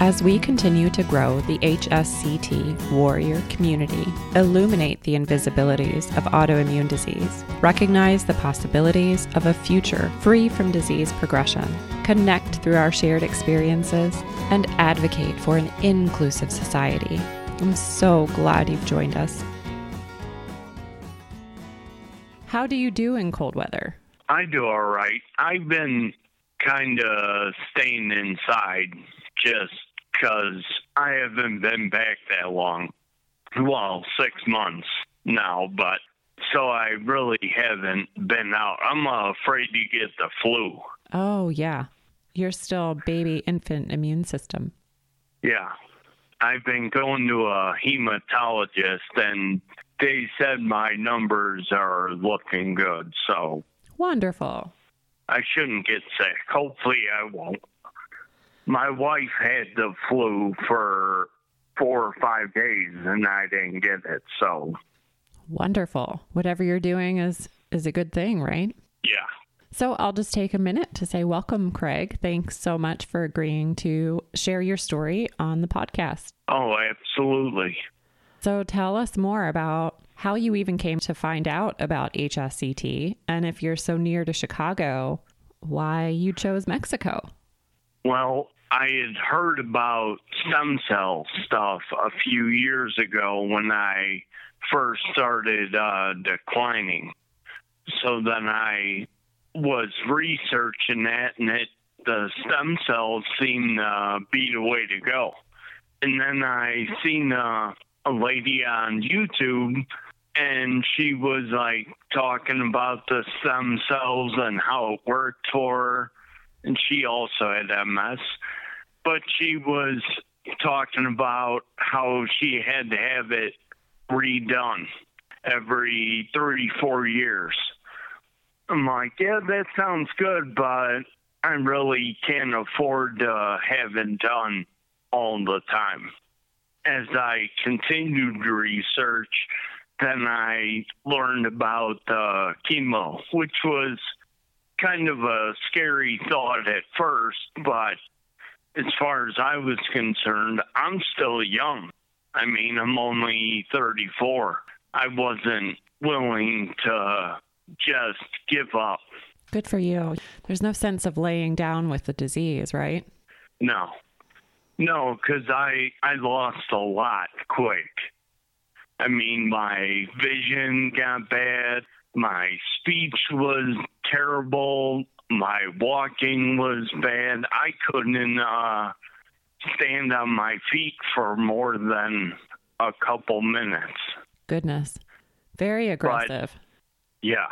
As we continue to grow the HSCT warrior community, illuminate the invisibilities of autoimmune disease, recognize the possibilities of a future free from disease progression, connect through our shared experiences, and advocate for an inclusive society. I'm so glad you've joined us. How do you do in cold weather? I do all right. I've been kind of staying inside just because I haven't been back that long. Well, 6 months now, but so I really haven't been out. I'm afraid you get the flu. Oh, yeah. You're still baby infant immune system. Yeah. I've been going to a hematologist, and they said my numbers are looking good, so. Wonderful. I shouldn't get sick. Hopefully I won't. My wife had the flu for 4 or 5 days, and I didn't get it, so. Wonderful. Whatever you're doing is a good thing, right? Yeah. So I'll just take a minute to say welcome, Craig. Thanks so much for agreeing to share your story on the podcast. Oh, absolutely. So tell us more about how you even came to find out about HSCT, and if you're so near to Chicago, why you chose Mexico. Well, I had heard about stem cell stuff a few years ago when I first started declining. So then I was researching that, and the stem cells seemed to be the way to go. And then I seen a lady on YouTube, and she was like talking about the stem cells and how it worked for her. And she also had MS, but she was talking about how she had to have it redone every 3-4 years. I'm like, yeah, that sounds good, but I really can't afford to have it done all the time. As I continued to research, then I learned about chemo, which was kind of a scary thought at first, but as far as I was concerned, I'm still young. I mean, I'm only 34. I wasn't willing to just give up. Good for you. There's no sense of laying down with the disease, right? No, because I lost a lot quick. I mean, my vision got bad. My speech was terrible. My walking was bad. I couldn't stand on my feet for more than a couple minutes. Goodness. Very aggressive. But, yeah.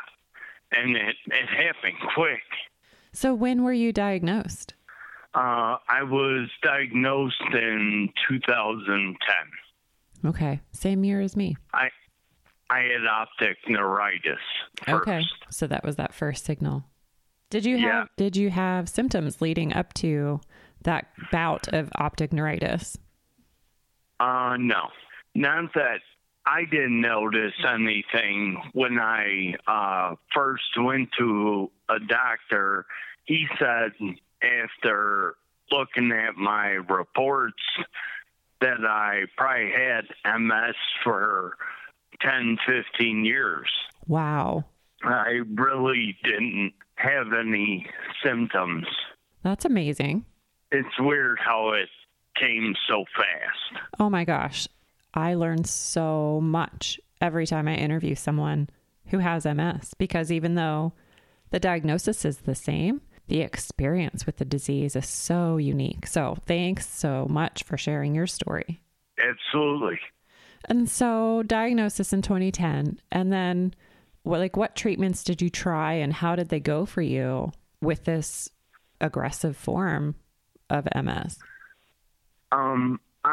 And it happened quick. So when were you diagnosed? I was diagnosed in 2010. Okay. Same year as me. I had optic neuritis first. Okay, so that was that first signal. Did you have symptoms leading up to that bout of optic neuritis? No, not that I didn't notice anything. When I first went to a doctor, he said after looking at my reports that I probably had MS for 10, 15 years. Wow. I really didn't have any symptoms. That's amazing. It's weird how it came so fast. Oh my gosh. I learn so much every time I interview someone who has MS, because even though the diagnosis is the same, the experience with the disease is so unique. So thanks so much for sharing your story. Absolutely. And so diagnosis in 2010, and then what treatments did you try, and how did they go for you with this aggressive form of MS? I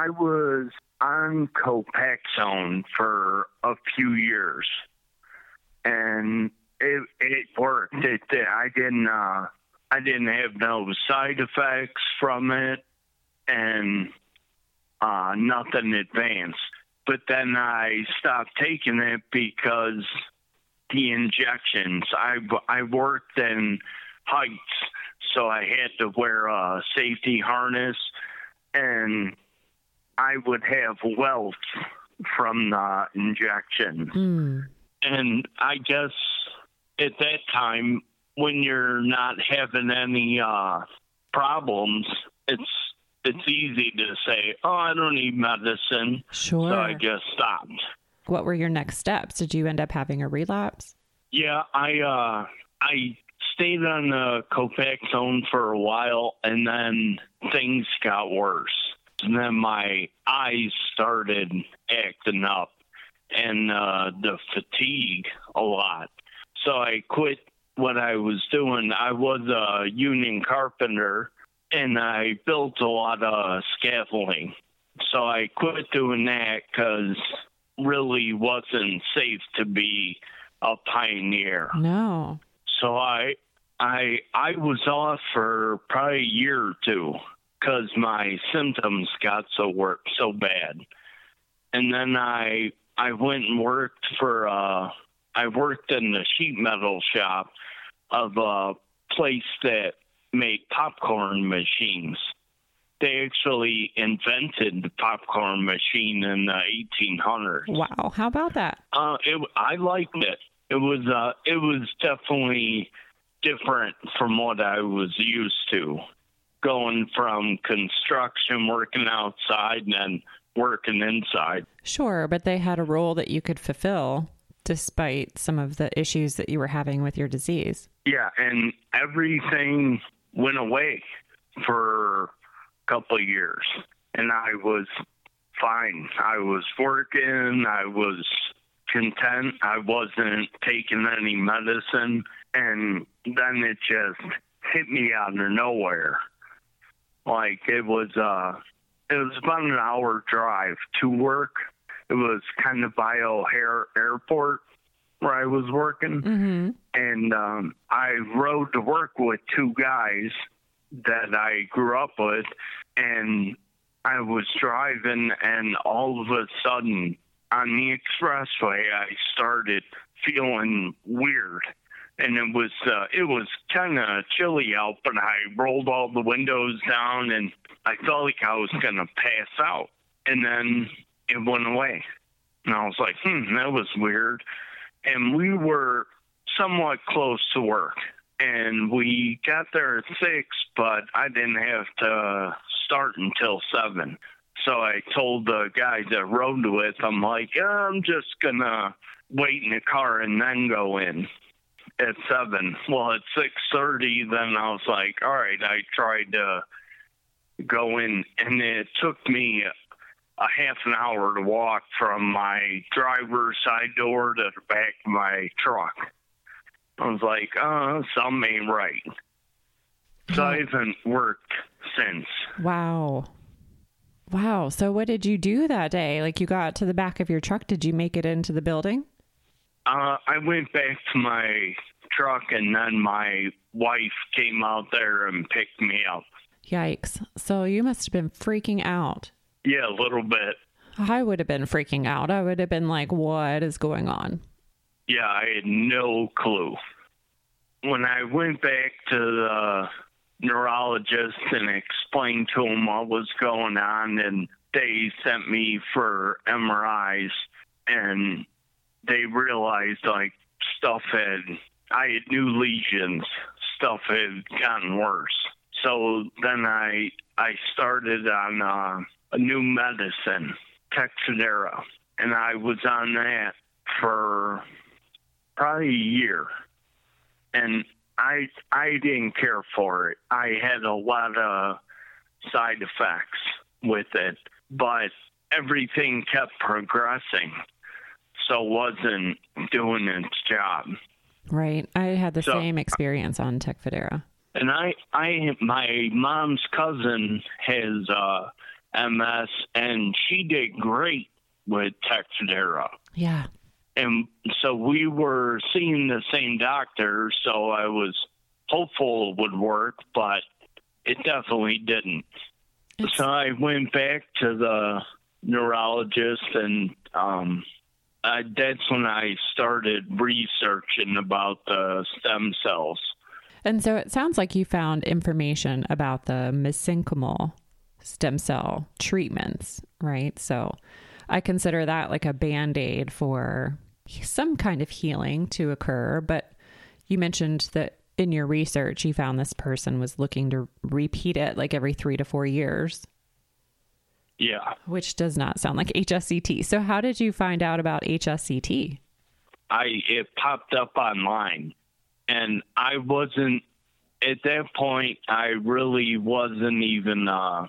was on Copaxone for a few years, and it worked. I didn't have no side effects from it, and nothing advanced. But then I stopped taking it because the injections. I worked in heights, so I had to wear a safety harness, and I would have welts from the injection. Mm. And I guess at that time, when you're not having any problems, it's easy to say, oh, I don't need medicine. Sure. So I just stopped. What were your next steps? Did you end up having a relapse? Yeah, I stayed on the Copaxone for a while, and then things got worse. And then my eyes started acting up and the fatigue a lot. So I quit what I was doing. I was a union carpenter, and I built a lot of scaffolding. So I quit doing that because really wasn't safe to be a pioneer. No. So I was off for probably a year or two, because my symptoms got so bad. And then I went and worked for, I worked in the sheet metal shop of a place that made popcorn machines. They actually invented the popcorn machine in the 1800s. Wow. How about that? I liked it. It was definitely different from what I was used to. Going from construction, working outside, and then working inside. Sure, but they had a role that you could fulfill despite some of the issues that you were having with your disease. Yeah, and everything went away for a couple of years, and I was fine. I was working, I was content, I wasn't taking any medicine, and then it just hit me out of nowhere. Like, it was about an hour drive to work. It was kind of by O'Hare Airport where I was working. Mm-hmm. And I rode to work with two guys that I grew up with. And I was driving, and all of a sudden, on the expressway, I started feeling weird. And it was kind of chilly out, but I rolled all the windows down, and I felt like I was going to pass out. And then it went away. And I was like, that was weird. And we were somewhat close to work. And we got there at 6, but I didn't have to start until 7. So I told the guy that rode with, I'm like, I'm just going to wait in the car and then go in. At 7. Well, at 6:30, then I was like, all right, I tried to go in, and it took me a half an hour to walk from my driver's side door to the back of my truck. I was like, something ain't right. So I haven't worked since. Wow. So what did you do that day? Like, you got to the back of your truck. Did you make it into the building? I went back to my truck, and then my wife came out there and picked me up. Yikes. So you must have been freaking out. Yeah, a little bit. I would have been freaking out. I would have been like, what is going on? Yeah, I had no clue. When I went back to the neurologist and explained to him what was going on, and they sent me for MRIs, and they realized, like, I had new lesions. Stuff had gotten worse. So then I started on a new medicine, Tecfidera, and I was on that for probably a year. And I didn't care for it. I had a lot of side effects with it, but everything kept progressing. So wasn't doing its job. Right. I had the same experience on Tecfidera. And my mom's cousin has MS, and she did great with Tecfidera. Yeah. And so we were seeing the same doctor, so I was hopeful it would work, but it definitely didn't. So I went back to the neurologist, and that's when I started researching about the stem cells. And so it sounds like you found information about the mesenchymal stem cell treatments, right? So I consider that like a Band-Aid for some kind of healing to occur. But you mentioned that in your research, you found this person was looking to repeat it like every 3 to 4 years. Yeah. Which does not sound like HSCT. So how did you find out about HSCT? It popped up online. And I wasn't, at that point, I really wasn't even, I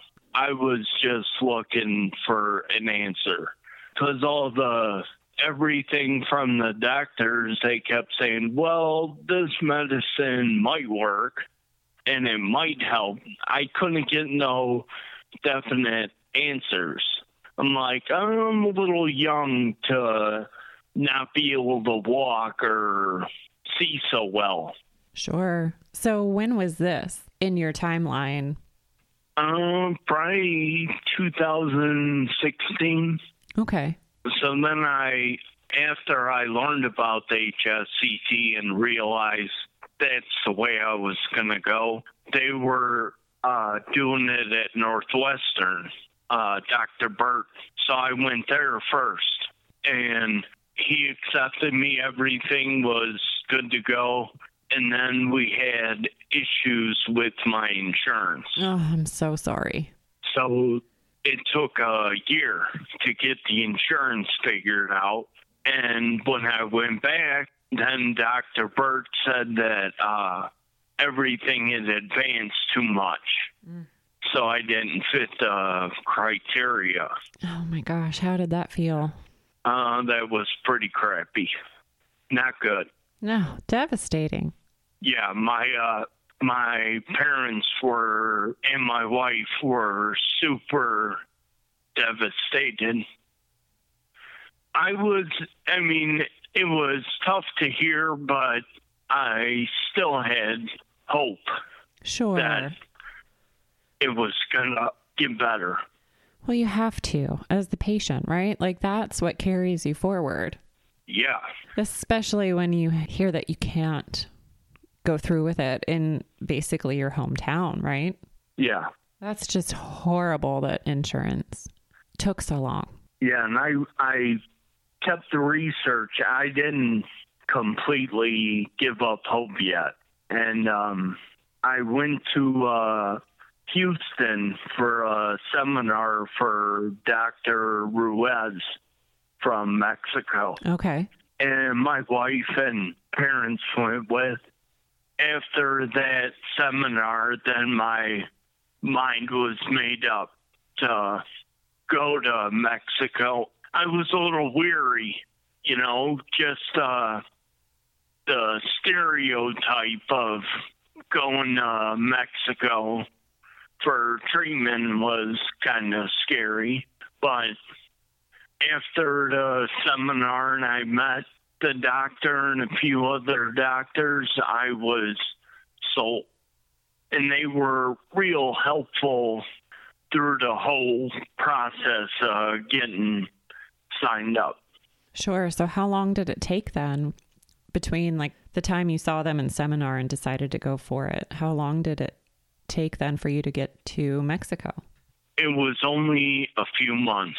was just looking for an answer. Because everything from the doctors, they kept saying, well, this medicine might work and it might help. I couldn't get no definite answers. I'm like, I'm a little young to not be able to walk or see so well. Sure. So when was this in your timeline? Probably 2016. Okay. So then after I learned about the HSCT and realized that's the way I was going to go, they were doing it at Northwestern, Dr. Burt. So I went there first, and he accepted me. Everything was good to go. And then we had issues with my insurance. Oh, I'm so sorry. So it took a year to get the insurance figured out. And when I went back, then Dr. Burt said that everything had advanced too much. Mm. So I didn't fit the criteria. Oh, my gosh. How did that feel? That was pretty crappy. Not good. No, devastating. Yeah, my parents were, and my wife were super devastated. It was tough to hear, but I still had hope. Sure. That it was going to get better. Well, you have to, as the patient, right? Like, that's what carries you forward. Yeah. Especially when you hear that you can't go through with it in basically your hometown, right? Yeah. That's just horrible that insurance took so long. Yeah, and I kept the research. I didn't completely give up hope yet. And I went to Houston for a seminar for Dr. Ruiz from Mexico. Okay. And my wife and parents went with. After that seminar, then my mind was made up to go to Mexico. I was a little weary, just the stereotype of going to Mexico for treatment was kind of scary. But after the seminar and I met the doctor and a few other doctors, I was sold. And they were real helpful through the whole process of getting signed up. Sure. So how long did it take then between the time you saw them in seminar and decided to go for it? How long did it take then for you to get to Mexico? It was only a few months.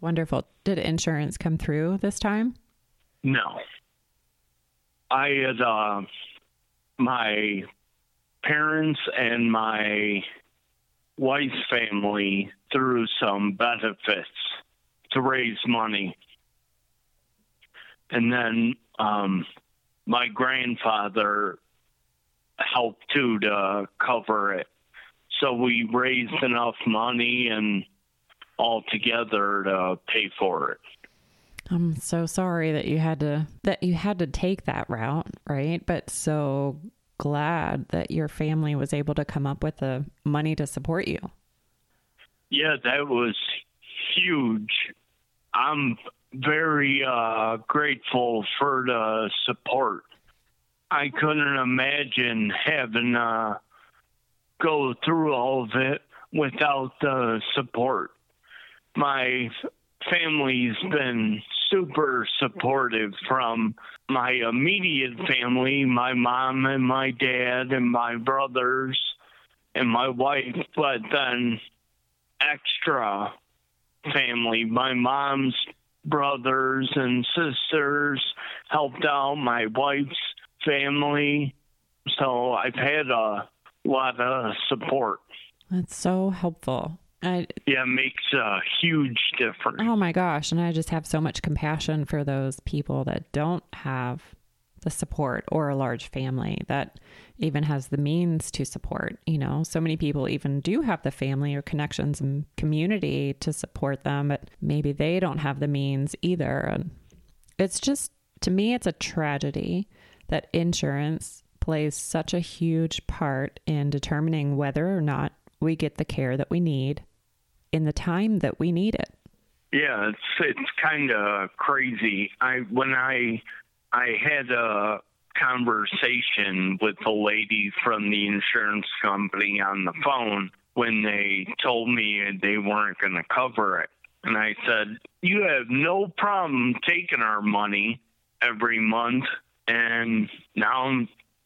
Wonderful. Did insurance come through this time? No. I had my parents and my wife's family threw some benefits to raise money. And then my grandfather helped too to cover it. So we raised enough money and all together to pay for it. I'm so sorry that you had to take that route, right? But so glad that your family was able to come up with the money to support you. Yeah, that was huge. I'm very grateful for the support. I couldn't imagine having to go through all of it without the support. My family's been super supportive, from my immediate family, my mom and my dad and my brothers and my wife, but then extra family. My mom's brothers and sisters helped out, my wife's family. So I've had a lot of support. That's so helpful. Yeah, it makes a huge difference. Oh my gosh. And I just have so much compassion for those people that don't have the support or a large family that even has the means to support, you know. So many people even do have the family or connections and community to support them, but maybe they don't have the means either. And it's just, to me, it's a tragedy that insurance plays such a huge part in determining whether or not we get the care that we need in the time that we need it. Yeah, it's kind of crazy. When I had a conversation with a lady from the insurance company on the phone when they told me they weren't going to cover it. And I said, you have no problem taking our money every month, and now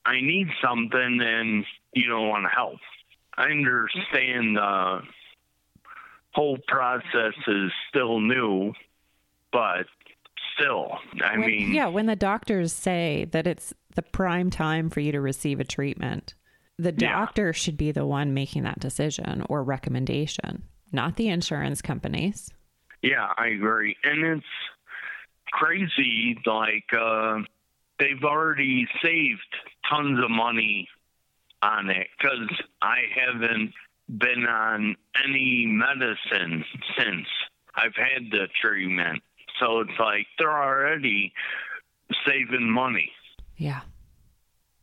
I need something and you don't want to help. I understand the whole process is still new, but still, I mean... Yeah, when the doctors say that it's the prime time for you to receive a treatment, the doctor should be the one making that decision or recommendation, not the insurance companies. Yeah, I agree. And it's crazy, like, they've already saved tons of money on it, because I haven't been on any medicine since I've had the treatment. So it's like they're already saving money. Yeah,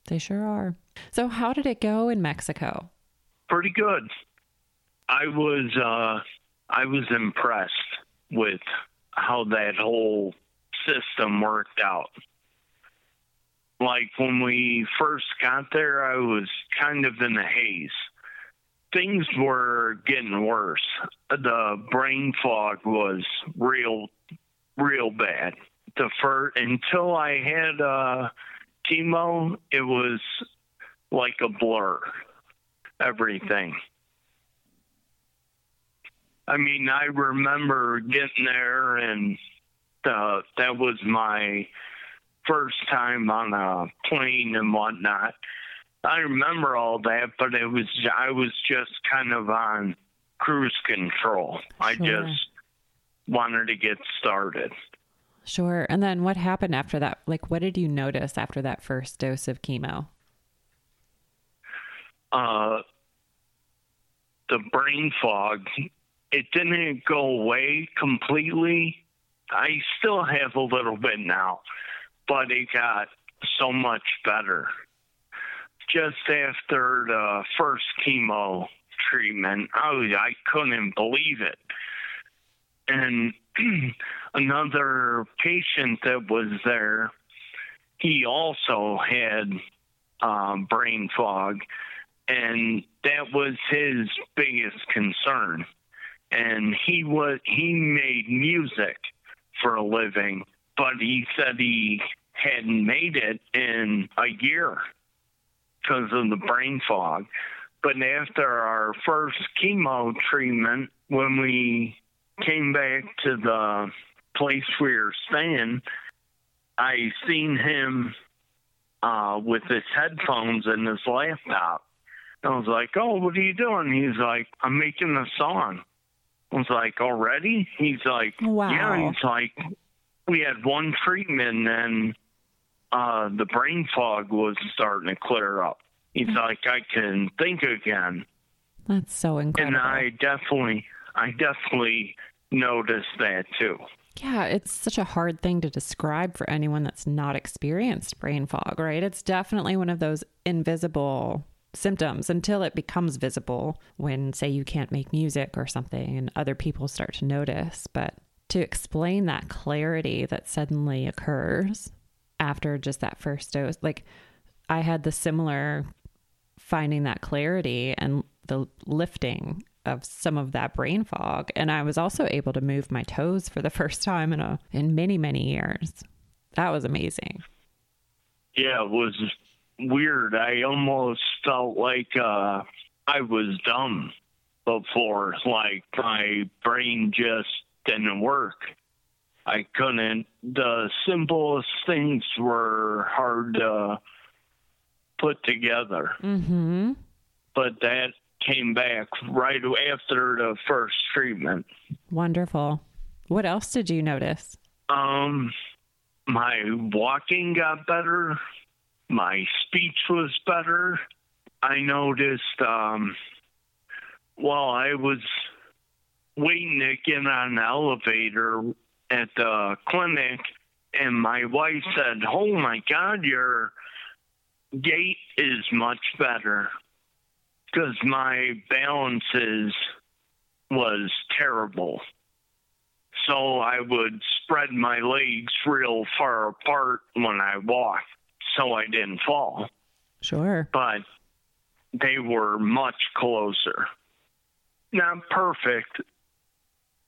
they sure are. So how did it go in Mexico? Pretty good. I was impressed with how that whole system worked out. Like, when we first got there, I was kind of in a haze. Things were getting worse. The brain fog was real bad. Until I had chemo, it was like a blur, everything. I mean, I remember getting there, and that was my first time on a plane and whatnot. I remember all that, but I was just kind of on cruise control. Sure. I just wanted to get started. Sure. And then what happened after that? Like, what did you notice after that first dose of chemo? The brain fog, it didn't go away completely. I still have a little bit now, but it got so much better. Just after the first chemo treatment, I couldn't believe it. And another patient that was there, he also had brain fog, and that was his biggest concern. And he made music for a living, but he said he hadn't made it in a year because of the brain fog. But after our first chemo treatment, when we came back to the place we were staying, I seen him with his headphones and his laptop. I was like, oh, what are you doing? He's like, I'm making a song. I was like, already? He's like, wow. Yeah, he's like, we had one treatment and the brain fog was starting to clear up. He's like, I can think again. That's so incredible. And I definitely noticed that too. Yeah, it's such a hard thing to describe for anyone that's not experienced brain fog, right? It's definitely one of those invisible symptoms until it becomes visible when, say, you can't make music or something and other people start to notice. But to explain that clarity that suddenly occurs after just that first dose. Like, I had the similar finding that clarity and the lifting of some of that brain fog. And I was also able to move my toes for the first time in many, many years. That was amazing. Yeah, it was weird. I almost felt like I was dumb before, like my brain just didn't work. I couldn't. The simplest things were hard to put together. Mm-hmm. But that came back right after the first treatment. Wonderful. What else did you notice? My walking got better. My speech was better. I noticed, while I was waiting to get on an elevator at the clinic, and my wife said, "Oh my God, your gait is much better," because my balances was terrible. So I would spread my legs real far apart when I walked, so I didn't fall. Sure. But they were much closer. Not perfect,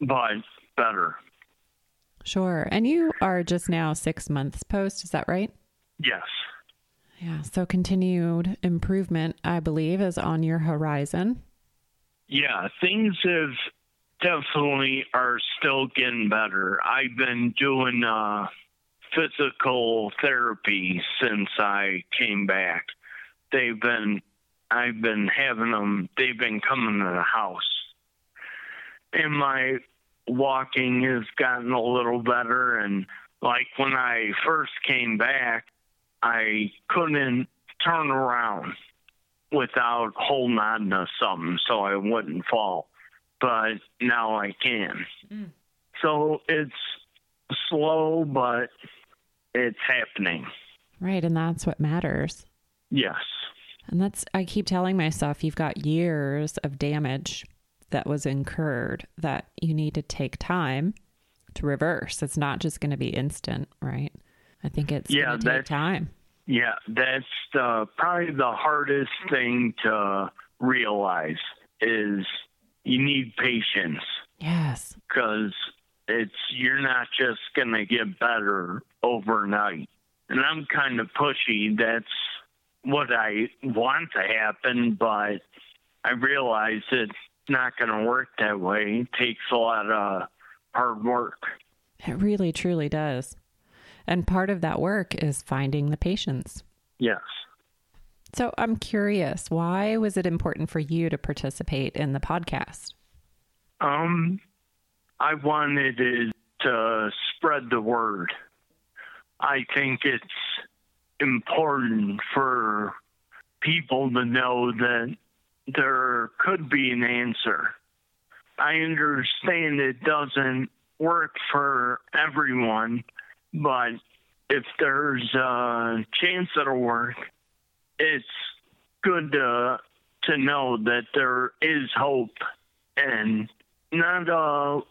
but better. Sure. And you are just now 6 months post, is that right? Yes. Yeah. So continued improvement, I believe, is on your horizon. Yeah. Things have definitely are still getting better. I've been doing physical therapy since I came back. I've been having them. They've been coming to the house. And my walking has gotten a little better. And like when I first came back, I couldn't turn around without holding on to something so I wouldn't fall. But now I can. Mm. So it's slow, but it's happening. Right. And that's what matters. Yes. And I keep telling myself, you've got years of damage that was incurred that you need to take time to reverse. It's not just going to be instant, right? I think it's going to take time. Yeah. That's probably the hardest thing to realize is you need patience. Yes. Because you're not just going to get better overnight. And I'm kind of pushy. That's what I want to happen, but I realize it's not going to work that way. It takes a lot of hard work. It really, truly does. And part of that work is finding the patience. Yes. So I'm curious, why was it important for you to participate in the podcast? I wanted it to spread the word. I think it's important for people to know that there could be an answer. I understand it doesn't work for everyone, but if there's a chance it'll work, it's good to know that there is hope, and not a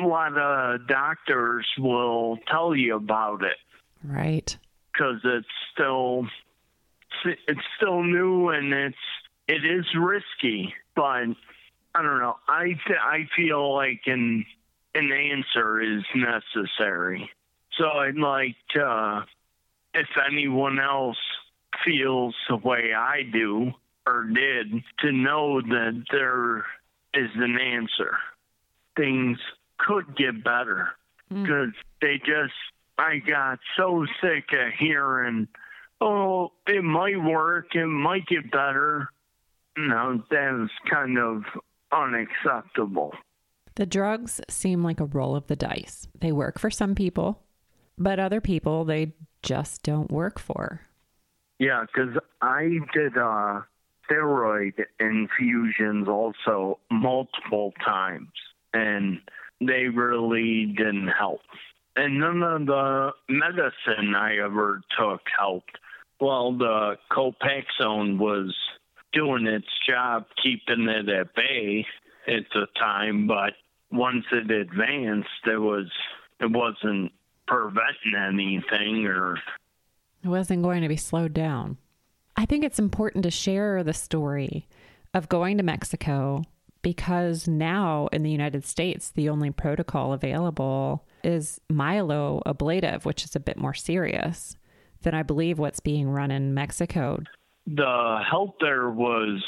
lot of doctors will tell you about it. Right. Because it's still new, and it is risky. But I don't know. I feel like an answer is necessary. So I'd like to, if anyone else feels the way I do or did, to know that there is an answer. Things could get better because I got so sick of hearing, "Oh, it might work, it might get better." No, that was kind of unacceptable. The drugs seem like a roll of the dice. They work for some people, but other people they just don't work for. Yeah, because I did steroid infusions also multiple times, and they really didn't help. And none of the medicine I ever took helped. Well, the Copaxone was doing its job, keeping it at bay at the time, but once it advanced, it wasn't preventing anything, or it wasn't going to be slowed down. I think it's important to share the story of going to Mexico, because now in the United States, the only protocol available is myeloablative, which is a bit more serious than I believe what's being run in Mexico. The help there was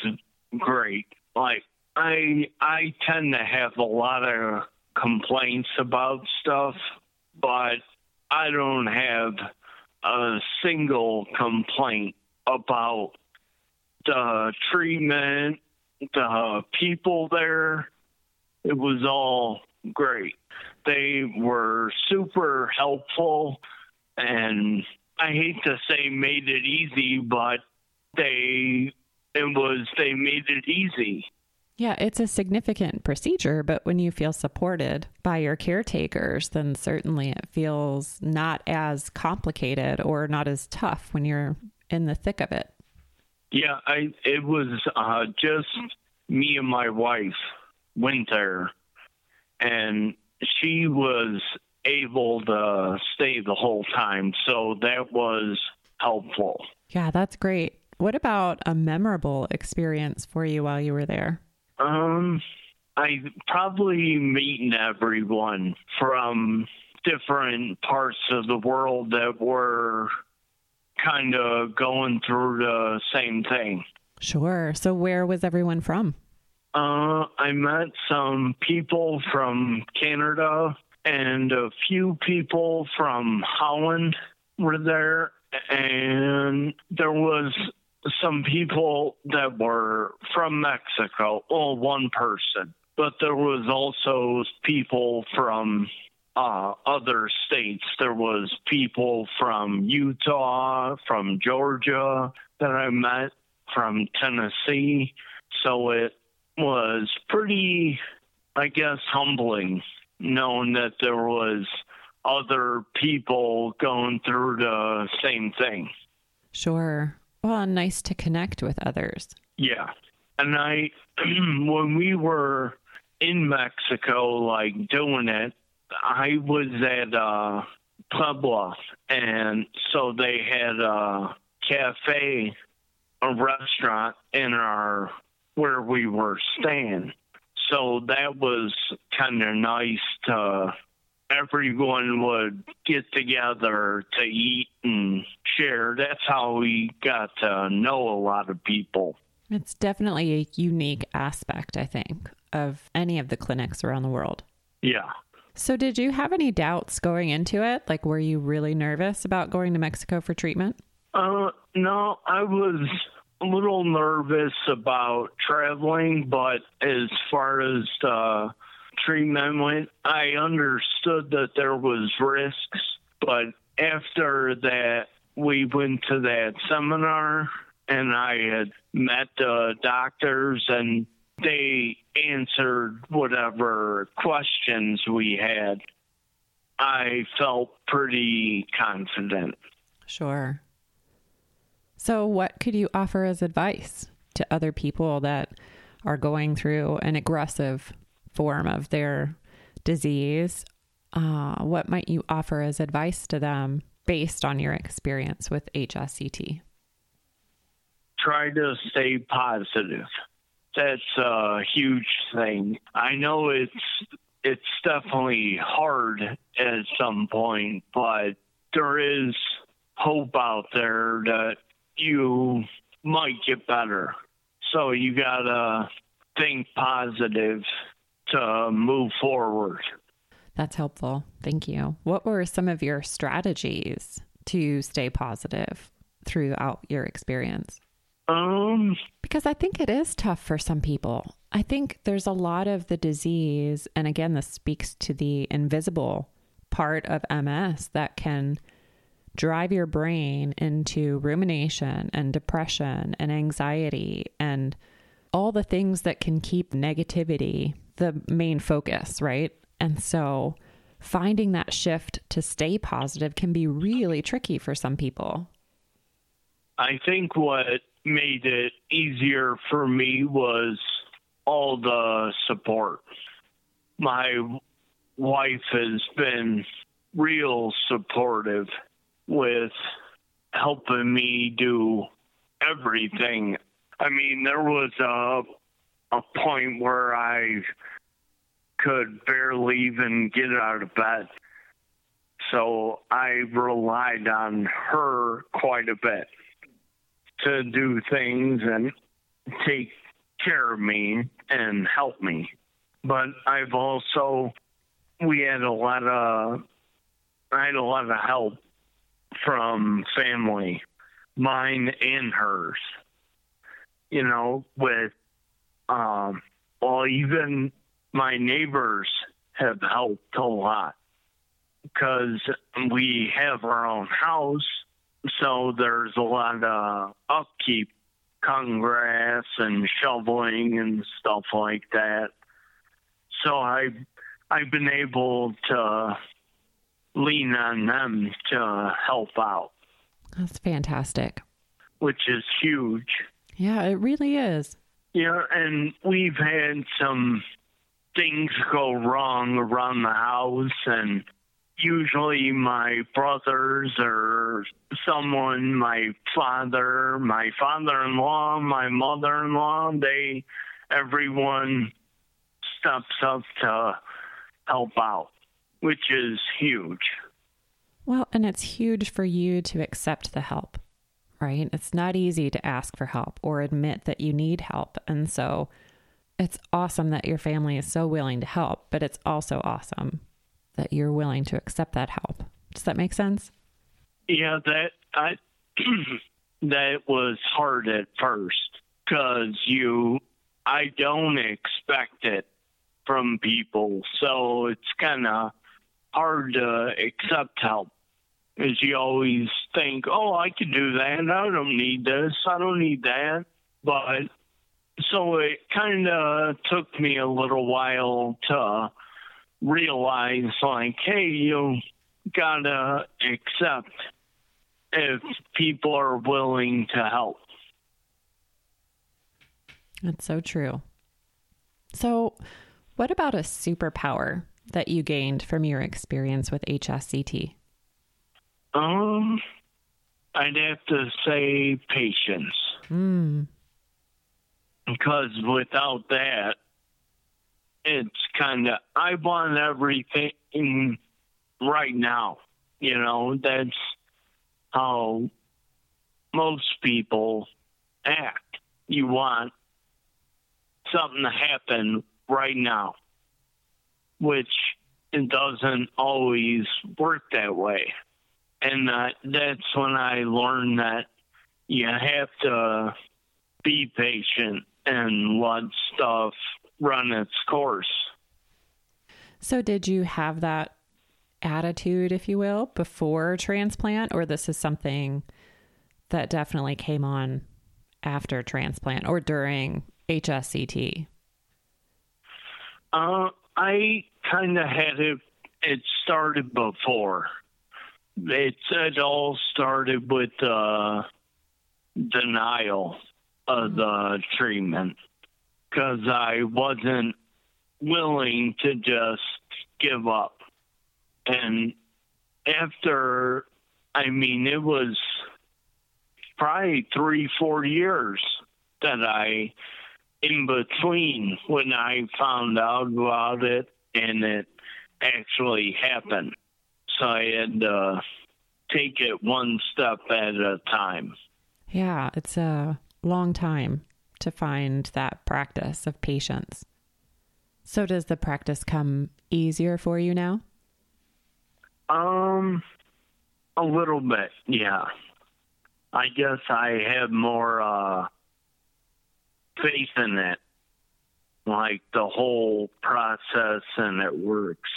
great. Like, I tend to have a lot of complaints about stuff, but I don't have a single complaint about the treatment, the people there. It was all great. They were super helpful, and I hate to say made it easy, but they made it easy. Yeah, it's a significant procedure, but when you feel supported by your caretakers, then certainly it feels not as complicated or not as tough when you're in the thick of it. Yeah, it was just me and my wife went there, and she was able to stay the whole time, so that was helpful. Yeah, that's great. What about a memorable experience for you while you were there? I probably meeting everyone from different parts of the world that were kind of going through the same thing. Sure. So where was everyone from? I met some people from Canada, and a few people from Holland were there. And there was some people that were from Mexico, well, one person, but there was also people from other states. There was people from Utah, from Georgia that I met, from Tennessee. So it was pretty, I guess, humbling knowing that there was other people going through the same thing. Sure. Well, nice to connect with others. Yeah. And when we were in Mexico, like doing it, I was at Puebla. And so they had a cafe, a restaurant in where we were staying. So that was kind of nice to. Everyone would get together to eat and share. That's how we got to know a lot of people. It's definitely a unique aspect, I think, of any of the clinics around the world. Yeah. So did you have any doubts going into it? Like, were you really nervous about going to Mexico for treatment? No, I was a little nervous about traveling, but as far as treatment went, I understood that there was risks, but after that, we went to that seminar, and I had met the doctors, and they answered whatever questions we had. I felt pretty confident. Sure. So what could you offer as advice to other people that are going through an aggressive form of their disease? What might you offer as advice to them based on your experience with HSCT? Try to stay positive. That's a huge thing. I know it's definitely hard at some point, but there is hope out there that you might get better. So you gotta think positive to move forward. That's helpful. Thank you. What were some of your strategies to stay positive throughout your experience? Because I think it is tough for some people. I think there's a lot of the disease, and again, this speaks to the invisible part of MS that can drive your brain into rumination and depression and anxiety and all the things that can keep negativity the main focus, right? And so finding that shift to stay positive can be really tricky for some people. I think what made it easier for me was all the support. my wife has been real supportive with helping me do everything. I mean, there was a point where I could barely even get out of bed. So I relied on her quite a bit to do things and take care of me and help me. But I've also, I had a lot of help from family, mine and hers, you know, with, well, even my neighbors have helped a lot because we have our own house. So there's a lot of upkeep, cutting grass and shoveling and stuff like that. So I've been able to lean on them to help out. That's fantastic. Which is huge. Yeah, it really is. Yeah, and we've had some things go wrong around the house, and usually my brothers or someone, my father, my father-in-law, my mother-in-law, everyone steps up to help out, which is huge. Well, and it's huge for you to accept the help, right? It's not easy to ask for help or admit that you need help. And so it's awesome that your family is so willing to help, but it's also awesome that you're willing to accept that help. Does that make sense? Yeah, that was hard at first because I don't expect it from people. So it's kind of hard to accept help because you always think, oh, I could do that. I don't need this. I don't need that. But so it kind of took me a little while to realize, like, hey, you gotta accept if people are willing to help. That's so true. So what about a superpower that you gained from your experience with HSCT? I'd have to say patience. Because without that, it's kind of, I want everything right now. You know, that's how most people act. You want something to happen right now, which it doesn't always work that way. And that's when I learned that you have to be patient and let stuff run its course. So did you have that attitude, if you will, before transplant, or this is something that definitely came on after transplant or during HSCT? I kind of had it started before. It all started with denial of the treatment, because I wasn't willing to just give up. And after, I mean, it was probably 3-4 years that I, in between when I found out about it and it actually happened. So I had to take it one step at a time. Yeah, it's a long time to find that practice of patience. So does the practice come easier for you now? A little bit, yeah. I guess I have more faith in it, like the whole process, and it works.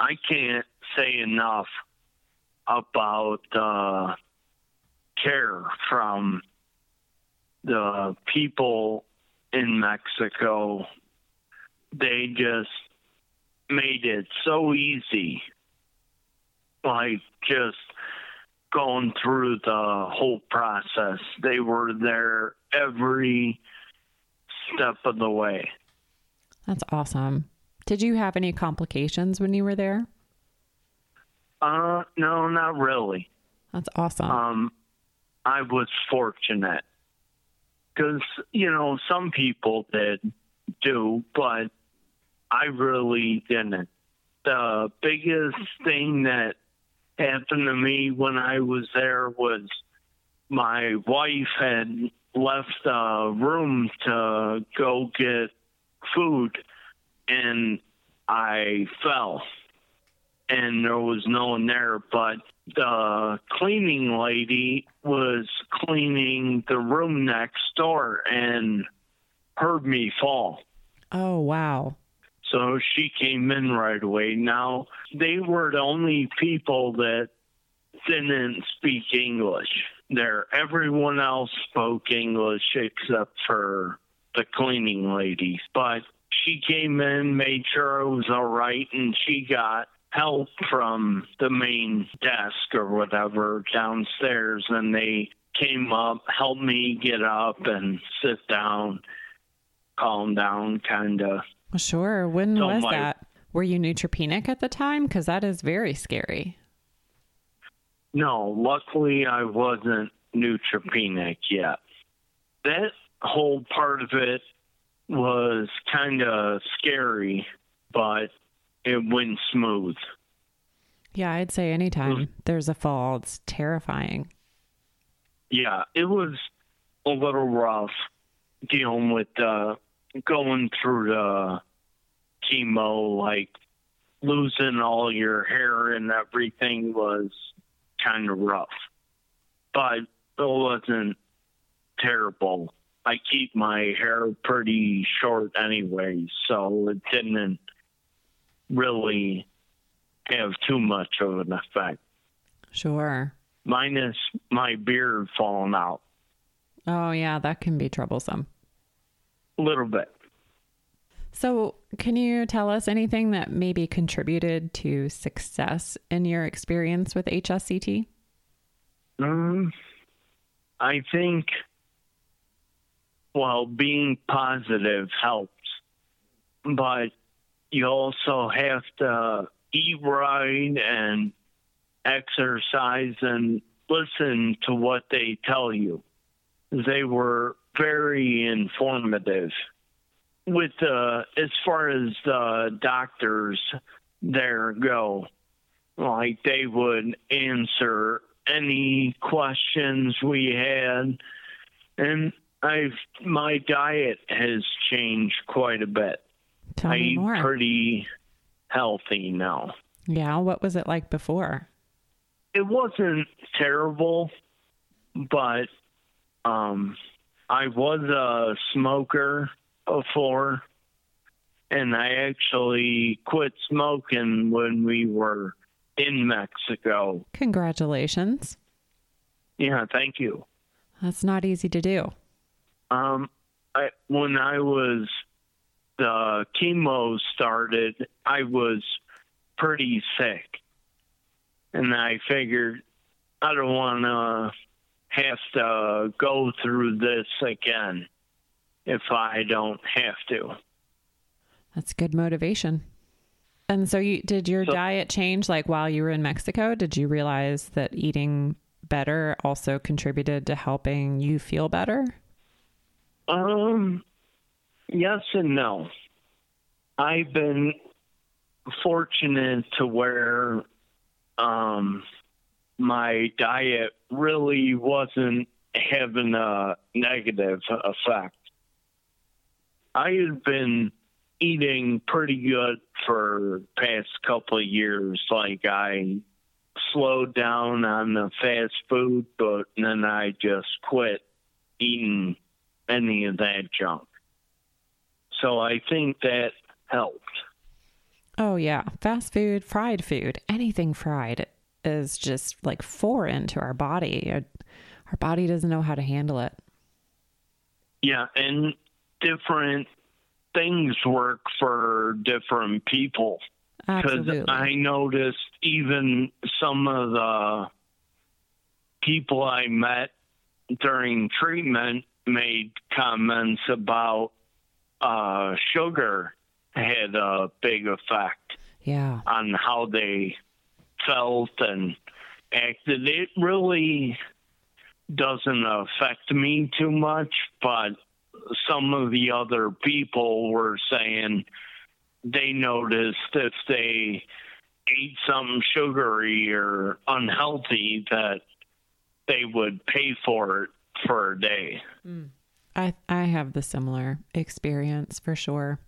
I can't say enough about care from the people in Mexico. They just made it so easy, like just going through the whole process. They were there every step of the way. That's awesome. Did you have any complications when you were there? No, not really. That's awesome. I was fortunate because, you know, some people do, but I really didn't. The biggest thing that happened to me when I was there was my wife had left the room to go get food, and I fell, and there was no one there, but the cleaning lady was cleaning the room next door and heard me fall. Oh, wow. So she came in right away. Now, they were the only people that didn't speak English there. Everyone else spoke English except for the cleaning lady. But she came in, made sure I was all right, and she got help from the main desk or whatever downstairs, and they came up, helped me get up and sit down, calm down, kind of. Well, sure. When was that? Were you neutropenic at the time? Because that is very scary. No, luckily I wasn't neutropenic yet. That whole part of it was kind of scary, but it went smooth. Yeah, I'd say anytime there's a fall, it's terrifying. Yeah, it was a little rough dealing with going through the chemo, like losing all your hair and everything was kind of rough, but it wasn't terrible. I keep my hair pretty short anyway, so it didn't really have too much of an effect. Sure. Minus my beard falling out. Oh, yeah, that can be troublesome. A little bit. So can you tell us anything that maybe contributed to success in your experience with HSCT? I think, well, being positive helps, but you also have to eat right and exercise and listen to what they tell you. They were very informative. With as far as the doctors there go, like they would answer any questions we had, and my diet has changed quite a bit. Tell me more. I'm pretty healthy now. Yeah, what was it like before? It wasn't terrible, but I was a smoker before, and I actually quit smoking when we were in Mexico. Congratulations. Yeah, thank you. That's not easy to do. When the chemo started, I was pretty sick, and I figured I don't want to have to go through this again if I don't have to. That's good motivation. And so did your diet change, like while you were in Mexico? Did you realize that eating better also contributed to helping you feel better? Yes and no. I've been fortunate to where my diet really wasn't having a negative effect. I had been eating pretty good for past couple of years. Like I slowed down on the fast food, but then I just quit eating any of that junk. So I think that helped. Oh, yeah. Fast food, fried food, anything fried is just like foreign to our body. Our body doesn't know how to handle it. Yeah, and different things work for different people. Absolutely. Because I noticed even some of the people I met during treatment made comments about sugar had a big effect on how they felt and acted. It really doesn't affect me too much, but some of the other people were saying they noticed if they ate something sugary or unhealthy that they would pay for it for a day. I have the similar experience for sure.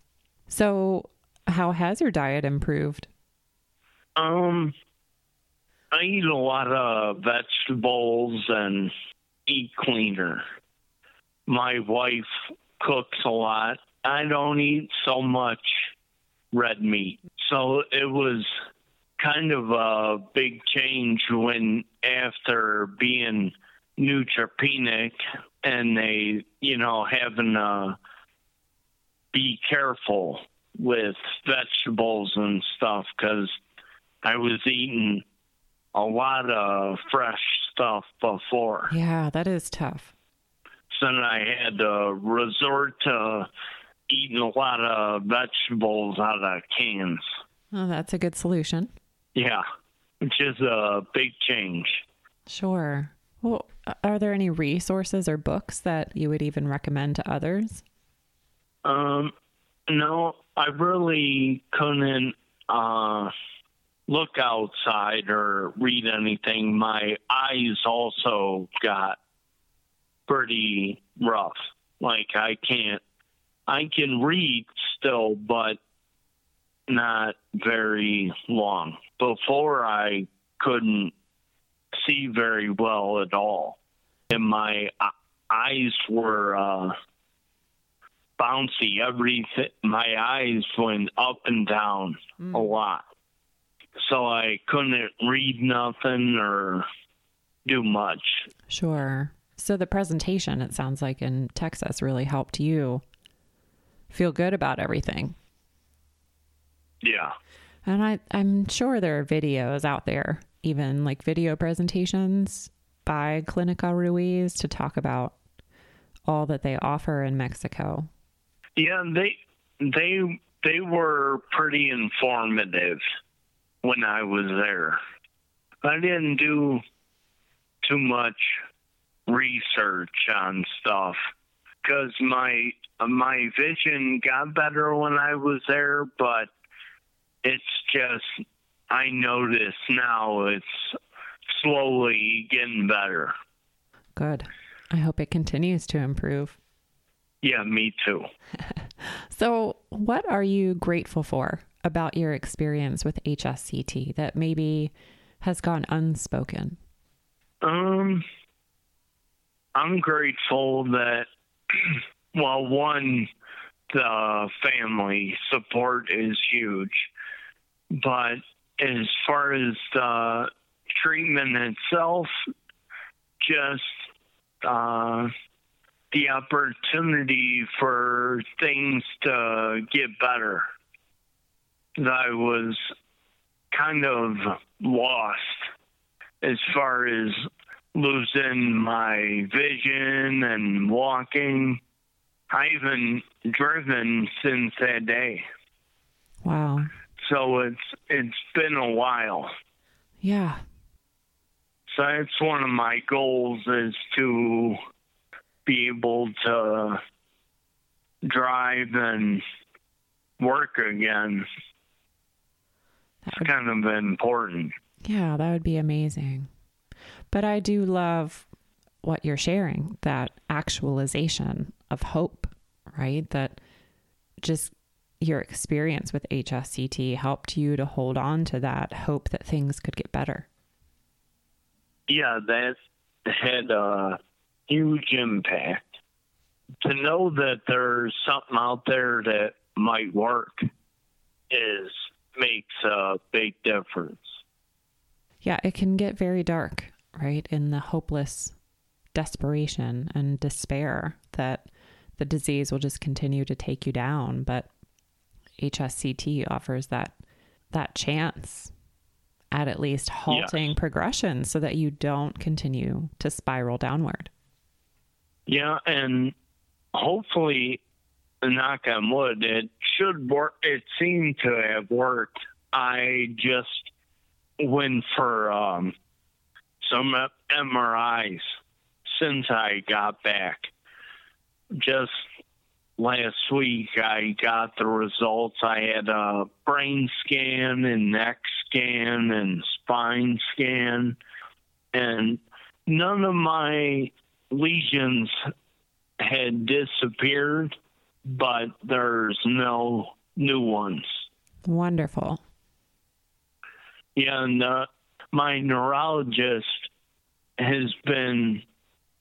So how has your diet improved? I eat a lot of vegetables and eat cleaner. My wife cooks a lot. I don't eat so much red meat. So it was kind of a big change when after being neutropenic and they, you know, having to be careful with vegetables and stuff because I was eating a lot of fresh stuff before. Yeah, that is tough. So then I had to resort to eating a lot of vegetables out of cans. Oh, that's a good solution. Yeah, which is a big change. Sure. Well, are there any resources or books that you would even recommend to others? No, I really couldn't look outside or read anything. My eyes also got pretty rough. Like I can read still, but not very long. Before I couldn't see very well at all. And my eyes were bouncy. My eyes went up and down a lot. So I couldn't read nothing or do much. Sure. So the presentation, it sounds like, in Texas really helped you feel good about everything. Yeah. And I'm sure there are videos out there, even like video presentations by Clinica Ruiz to talk about all that they offer in Mexico. Yeah, they were pretty informative when I was there. I didn't do too much research on stuff because my vision got better when I was there, but it's just, I notice now it's slowly getting better. Good. I hope it continues to improve. Yeah, me too. So what are you grateful for about your experience with HSCT that maybe has gone unspoken? I'm grateful that, well, one, the family support is huge, but as far as the treatment itself, just the opportunity for things to get better. I was kind of lost as far as losing my vision and walking. I haven't driven since that day. Wow. So it's been a while. Yeah. So that's one of my goals, is to be able to drive and work again. It's kind of important. Yeah, that would be amazing. But I do love what you're sharing, that actualization of hope, right? That just your experience with HSCT helped you to hold on to that hope that things could get better. Yeah, that had a huge impact. To know that there's something out there that might work makes a big difference. Yeah, it can get very dark, right? In the hopeless desperation and despair that the disease will just continue to take you down. But HSCT offers that chance at least halting progression so that you don't continue to spiral downward. Yeah, and hopefully, knock on wood, it should work. It seemed to have worked. I just went for some MRIs since I got back. Just last week, I got the results. I had a brain scan and neck scan and spine scan, and none of my lesions had disappeared, but there's no new ones. Wonderful. Yeah, and my neurologist has been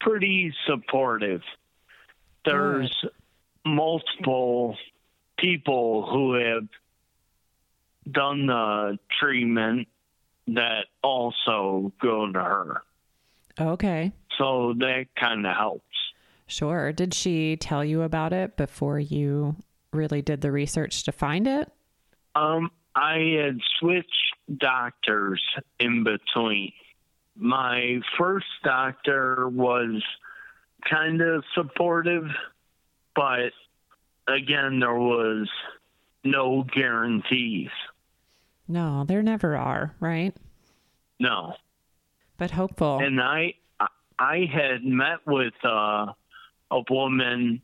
pretty supportive. There's multiple people who have done the treatment that also go to her. Okay. So that kind of helps. Sure. Did she tell you about it before you really did the research to find it? I had switched doctors in between. My first doctor was kind of supportive, but again, there was no guarantees. No, there never are, right? No. But hopeful. And I had met with a woman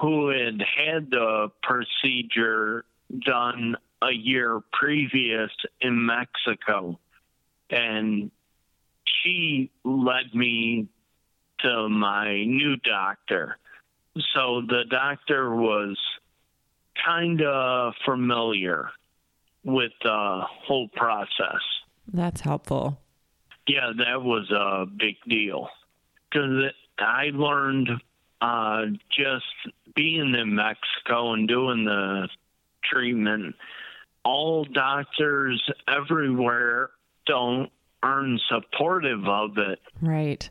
who had had the procedure done a year previous in Mexico, and she led me to my new doctor. So the doctor was kind of familiar with the whole process. That's helpful. Yeah, that was a big deal because I learned just being in Mexico and doing the treatment, all doctors everywhere aren't supportive of it. Right.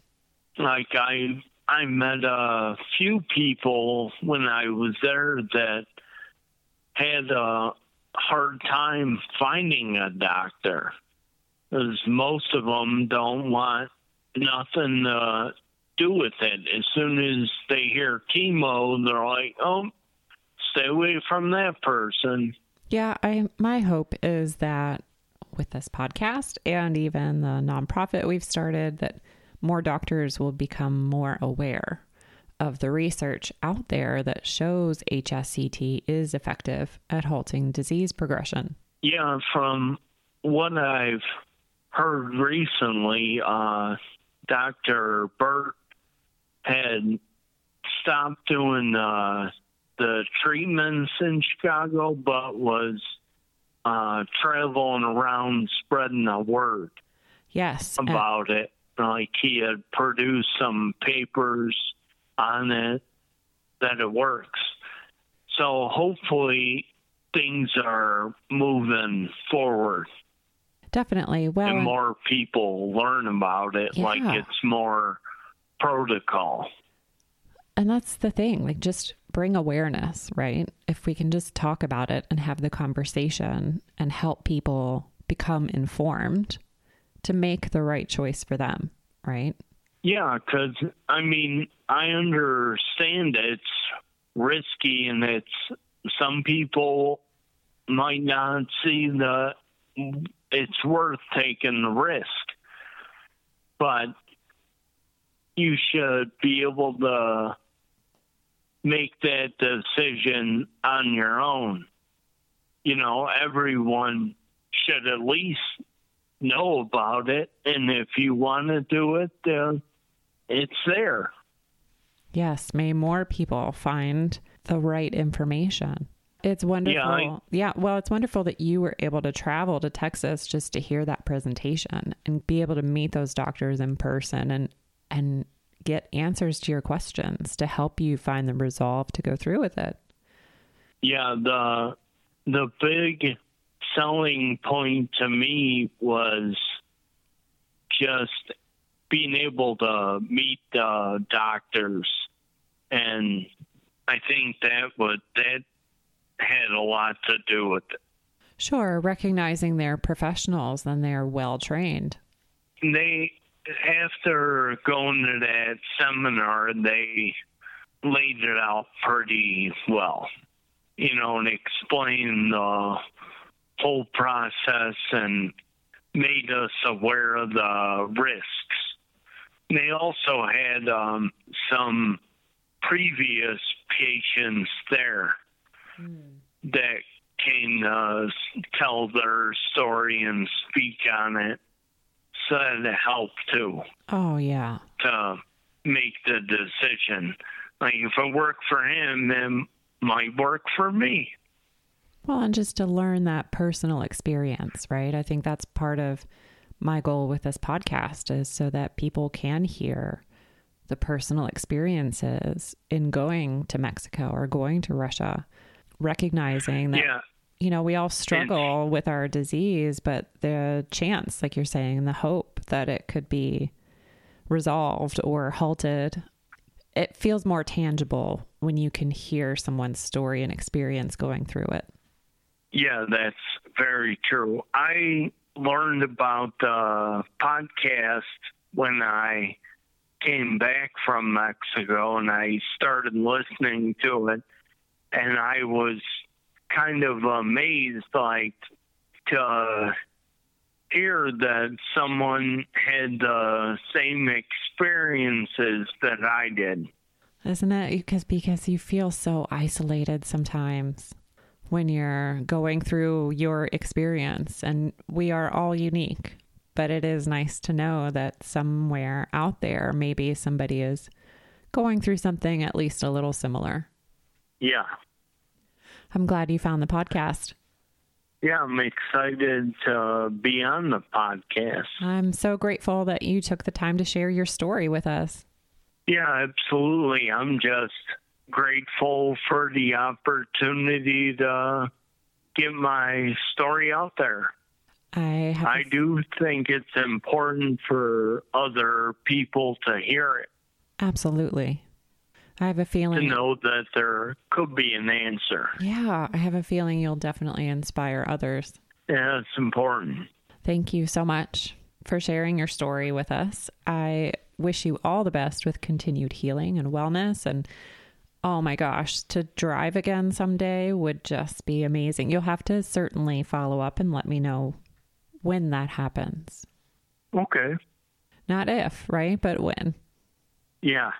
Like I met a few people when I was there that had a hard time finding a doctor, because most of them don't want nothing to do with it. As soon as they hear chemo, they're like, oh, stay away from that person. Yeah, my hope is that with this podcast and even the nonprofit we've started, that more doctors will become more aware of the research out there that shows HSCT is effective at halting disease progression. Yeah, from what I've heard recently, Dr. Burt had stopped doing the treatments in Chicago, but was traveling around spreading the word. Yes, about it. Like he had produced some papers on it that it works. So hopefully things are moving forward. Definitely. Well, and more people learn about it. Yeah. Like it's more protocol. And that's the thing, like just bring awareness, right? If we can just talk about it and have the conversation and help people become informed to make the right choice for them, right? Yeah, because, I mean, I understand it's risky and some people might not see it's worth taking the risk, but you should be able to make that decision on your own. You know, everyone should at least know about it, and if you want to do it, then it's there. Yes, may more people find the right information. It's wonderful. Yeah, it's wonderful that you were able to travel to Texas just to hear that presentation and be able to meet those doctors in person and get answers to your questions to help you find the resolve to go through with it. Yeah, the big selling point to me was just being able to meet the doctors. And I think that had a lot to do with it. Sure. Recognizing they're professionals and they're well-trained. After going to that seminar, they laid it out pretty well. and explained the whole process and made us aware of the risks. They also had some previous patients there that came to tell their story and speak on it. So that helped too. Oh, yeah. To make the decision. Like, if it worked for him, then it might work for me. Well, and just to learn that personal experience, right? I think that's part of my goal with this podcast, is so that people can hear the personal experiences in going to Mexico or going to Russia, recognizing that, we all struggle with our disease, but the chance, like you're saying, the hope that it could be resolved or halted, it feels more tangible when you can hear someone's story and experience going through it. Yeah, that's very true. I learned about the podcast when I came back from Mexico, and I started listening to it, and I was kind of amazed, like, to hear that someone had the same experiences that I did. Isn't it? Because you feel so isolated sometimes when you're going through your experience, and we are all unique. But it is nice to know that somewhere out there, maybe somebody is going through something at least a little similar. Yeah. I'm glad you found the podcast. Yeah, I'm excited to be on the podcast. I'm so grateful that you took the time to share your story with us. Yeah, absolutely. I'm just grateful for the opportunity to get my story out there. I do think it's important for other people to hear it. Absolutely. I have a feeling to know that there could be an answer. Yeah, I have a feeling you'll definitely inspire others. Yeah, it's important. Thank you so much for sharing your story with us. I wish you all the best with continued healing and wellness, and oh my gosh, to drive again someday would just be amazing. You'll have to certainly follow up and let me know when that happens. Okay. Not if, right? But when. Yeah.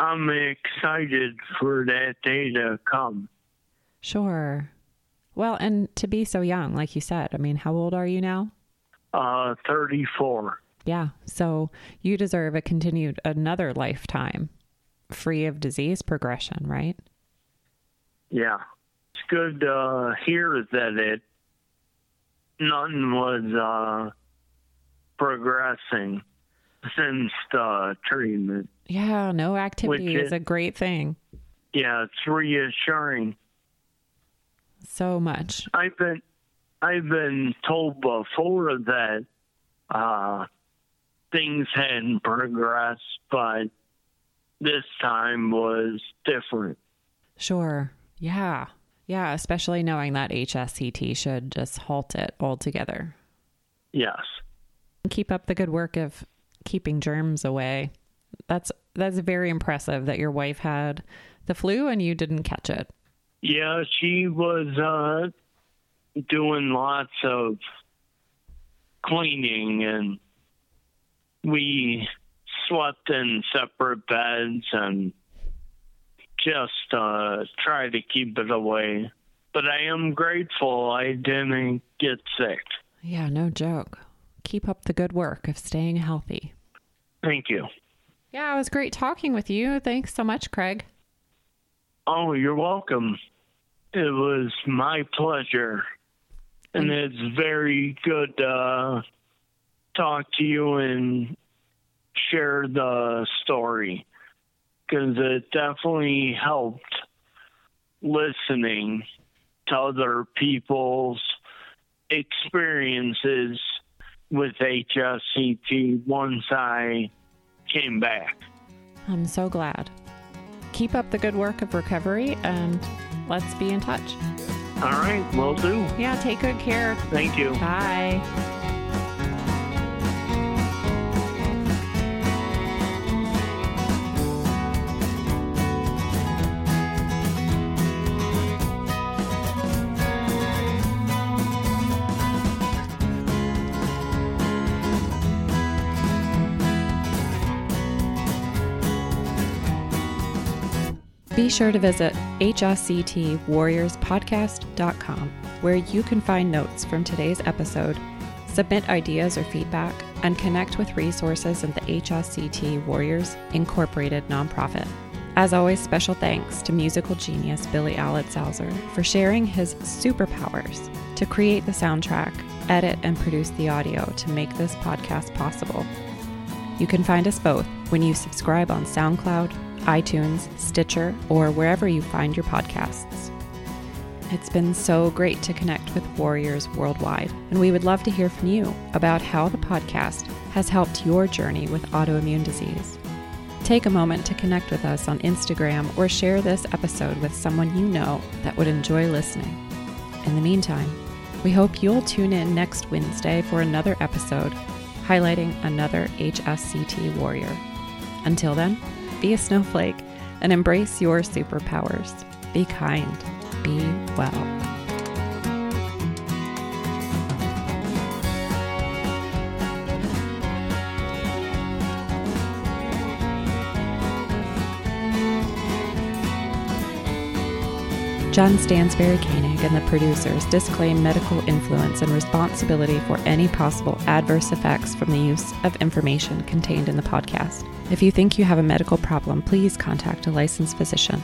I'm excited for that day to come. Sure. Well, and to be so young, like you said, I mean, how old are you now? 34. Yeah. So you deserve another lifetime free of disease progression, right? Yeah. It's good to hear that nothing was progressing since the treatment. Yeah, no activity is a great thing. Yeah, it's reassuring. So much. I've been told before that things hadn't progressed, but this time was different. Sure. Yeah. Yeah, especially knowing that HSCT should just halt it altogether. Yes. Keep up the good work of keeping germs away. That's very impressive that your wife had the flu and you didn't catch it. Yeah, she was doing lots of cleaning, and we slept in separate beds and just try to keep it away. But I am grateful I didn't get sick. Yeah, no joke. Keep up the good work of staying healthy. Thank you. Yeah, it was great talking with you. Thanks so much, Craig. Oh, you're welcome. It was my pleasure. And it's very good to talk to you and share the story, because it definitely helped listening to other people's experiences with HSCT once I came back. I'm so glad. Keep up the good work of recovery, and let's be in touch. All right, will do. Yeah, take good care. Thank you. Bye. be sure to visit hsctwarriorspodcast.com, where you can find notes from today's episode, submit ideas or feedback, and connect with resources of the HSCT Warriors Incorporated nonprofit. As always, special thanks to musical genius Billy Aled Sauser for sharing his superpowers to create the soundtrack, edit, and produce the audio to make this podcast possible. You can find us both when you subscribe on SoundCloud, iTunes, Stitcher, or wherever you find your podcasts. It's been so great to connect with warriors worldwide, and we would love to hear from you about how the podcast has helped your journey with autoimmune disease. Take a moment to connect with us on Instagram or share this episode with someone you know that would enjoy listening. In the meantime, we hope you'll tune in next Wednesday for another episode highlighting another HSCT warrior. Until then, be a snowflake and embrace your superpowers. Be kind. Be well. Jen Stansberry-Koenig and the producers disclaim medical influence and responsibility for any possible adverse effects from the use of information contained in the podcast. If you think you have a medical problem, please contact a licensed physician.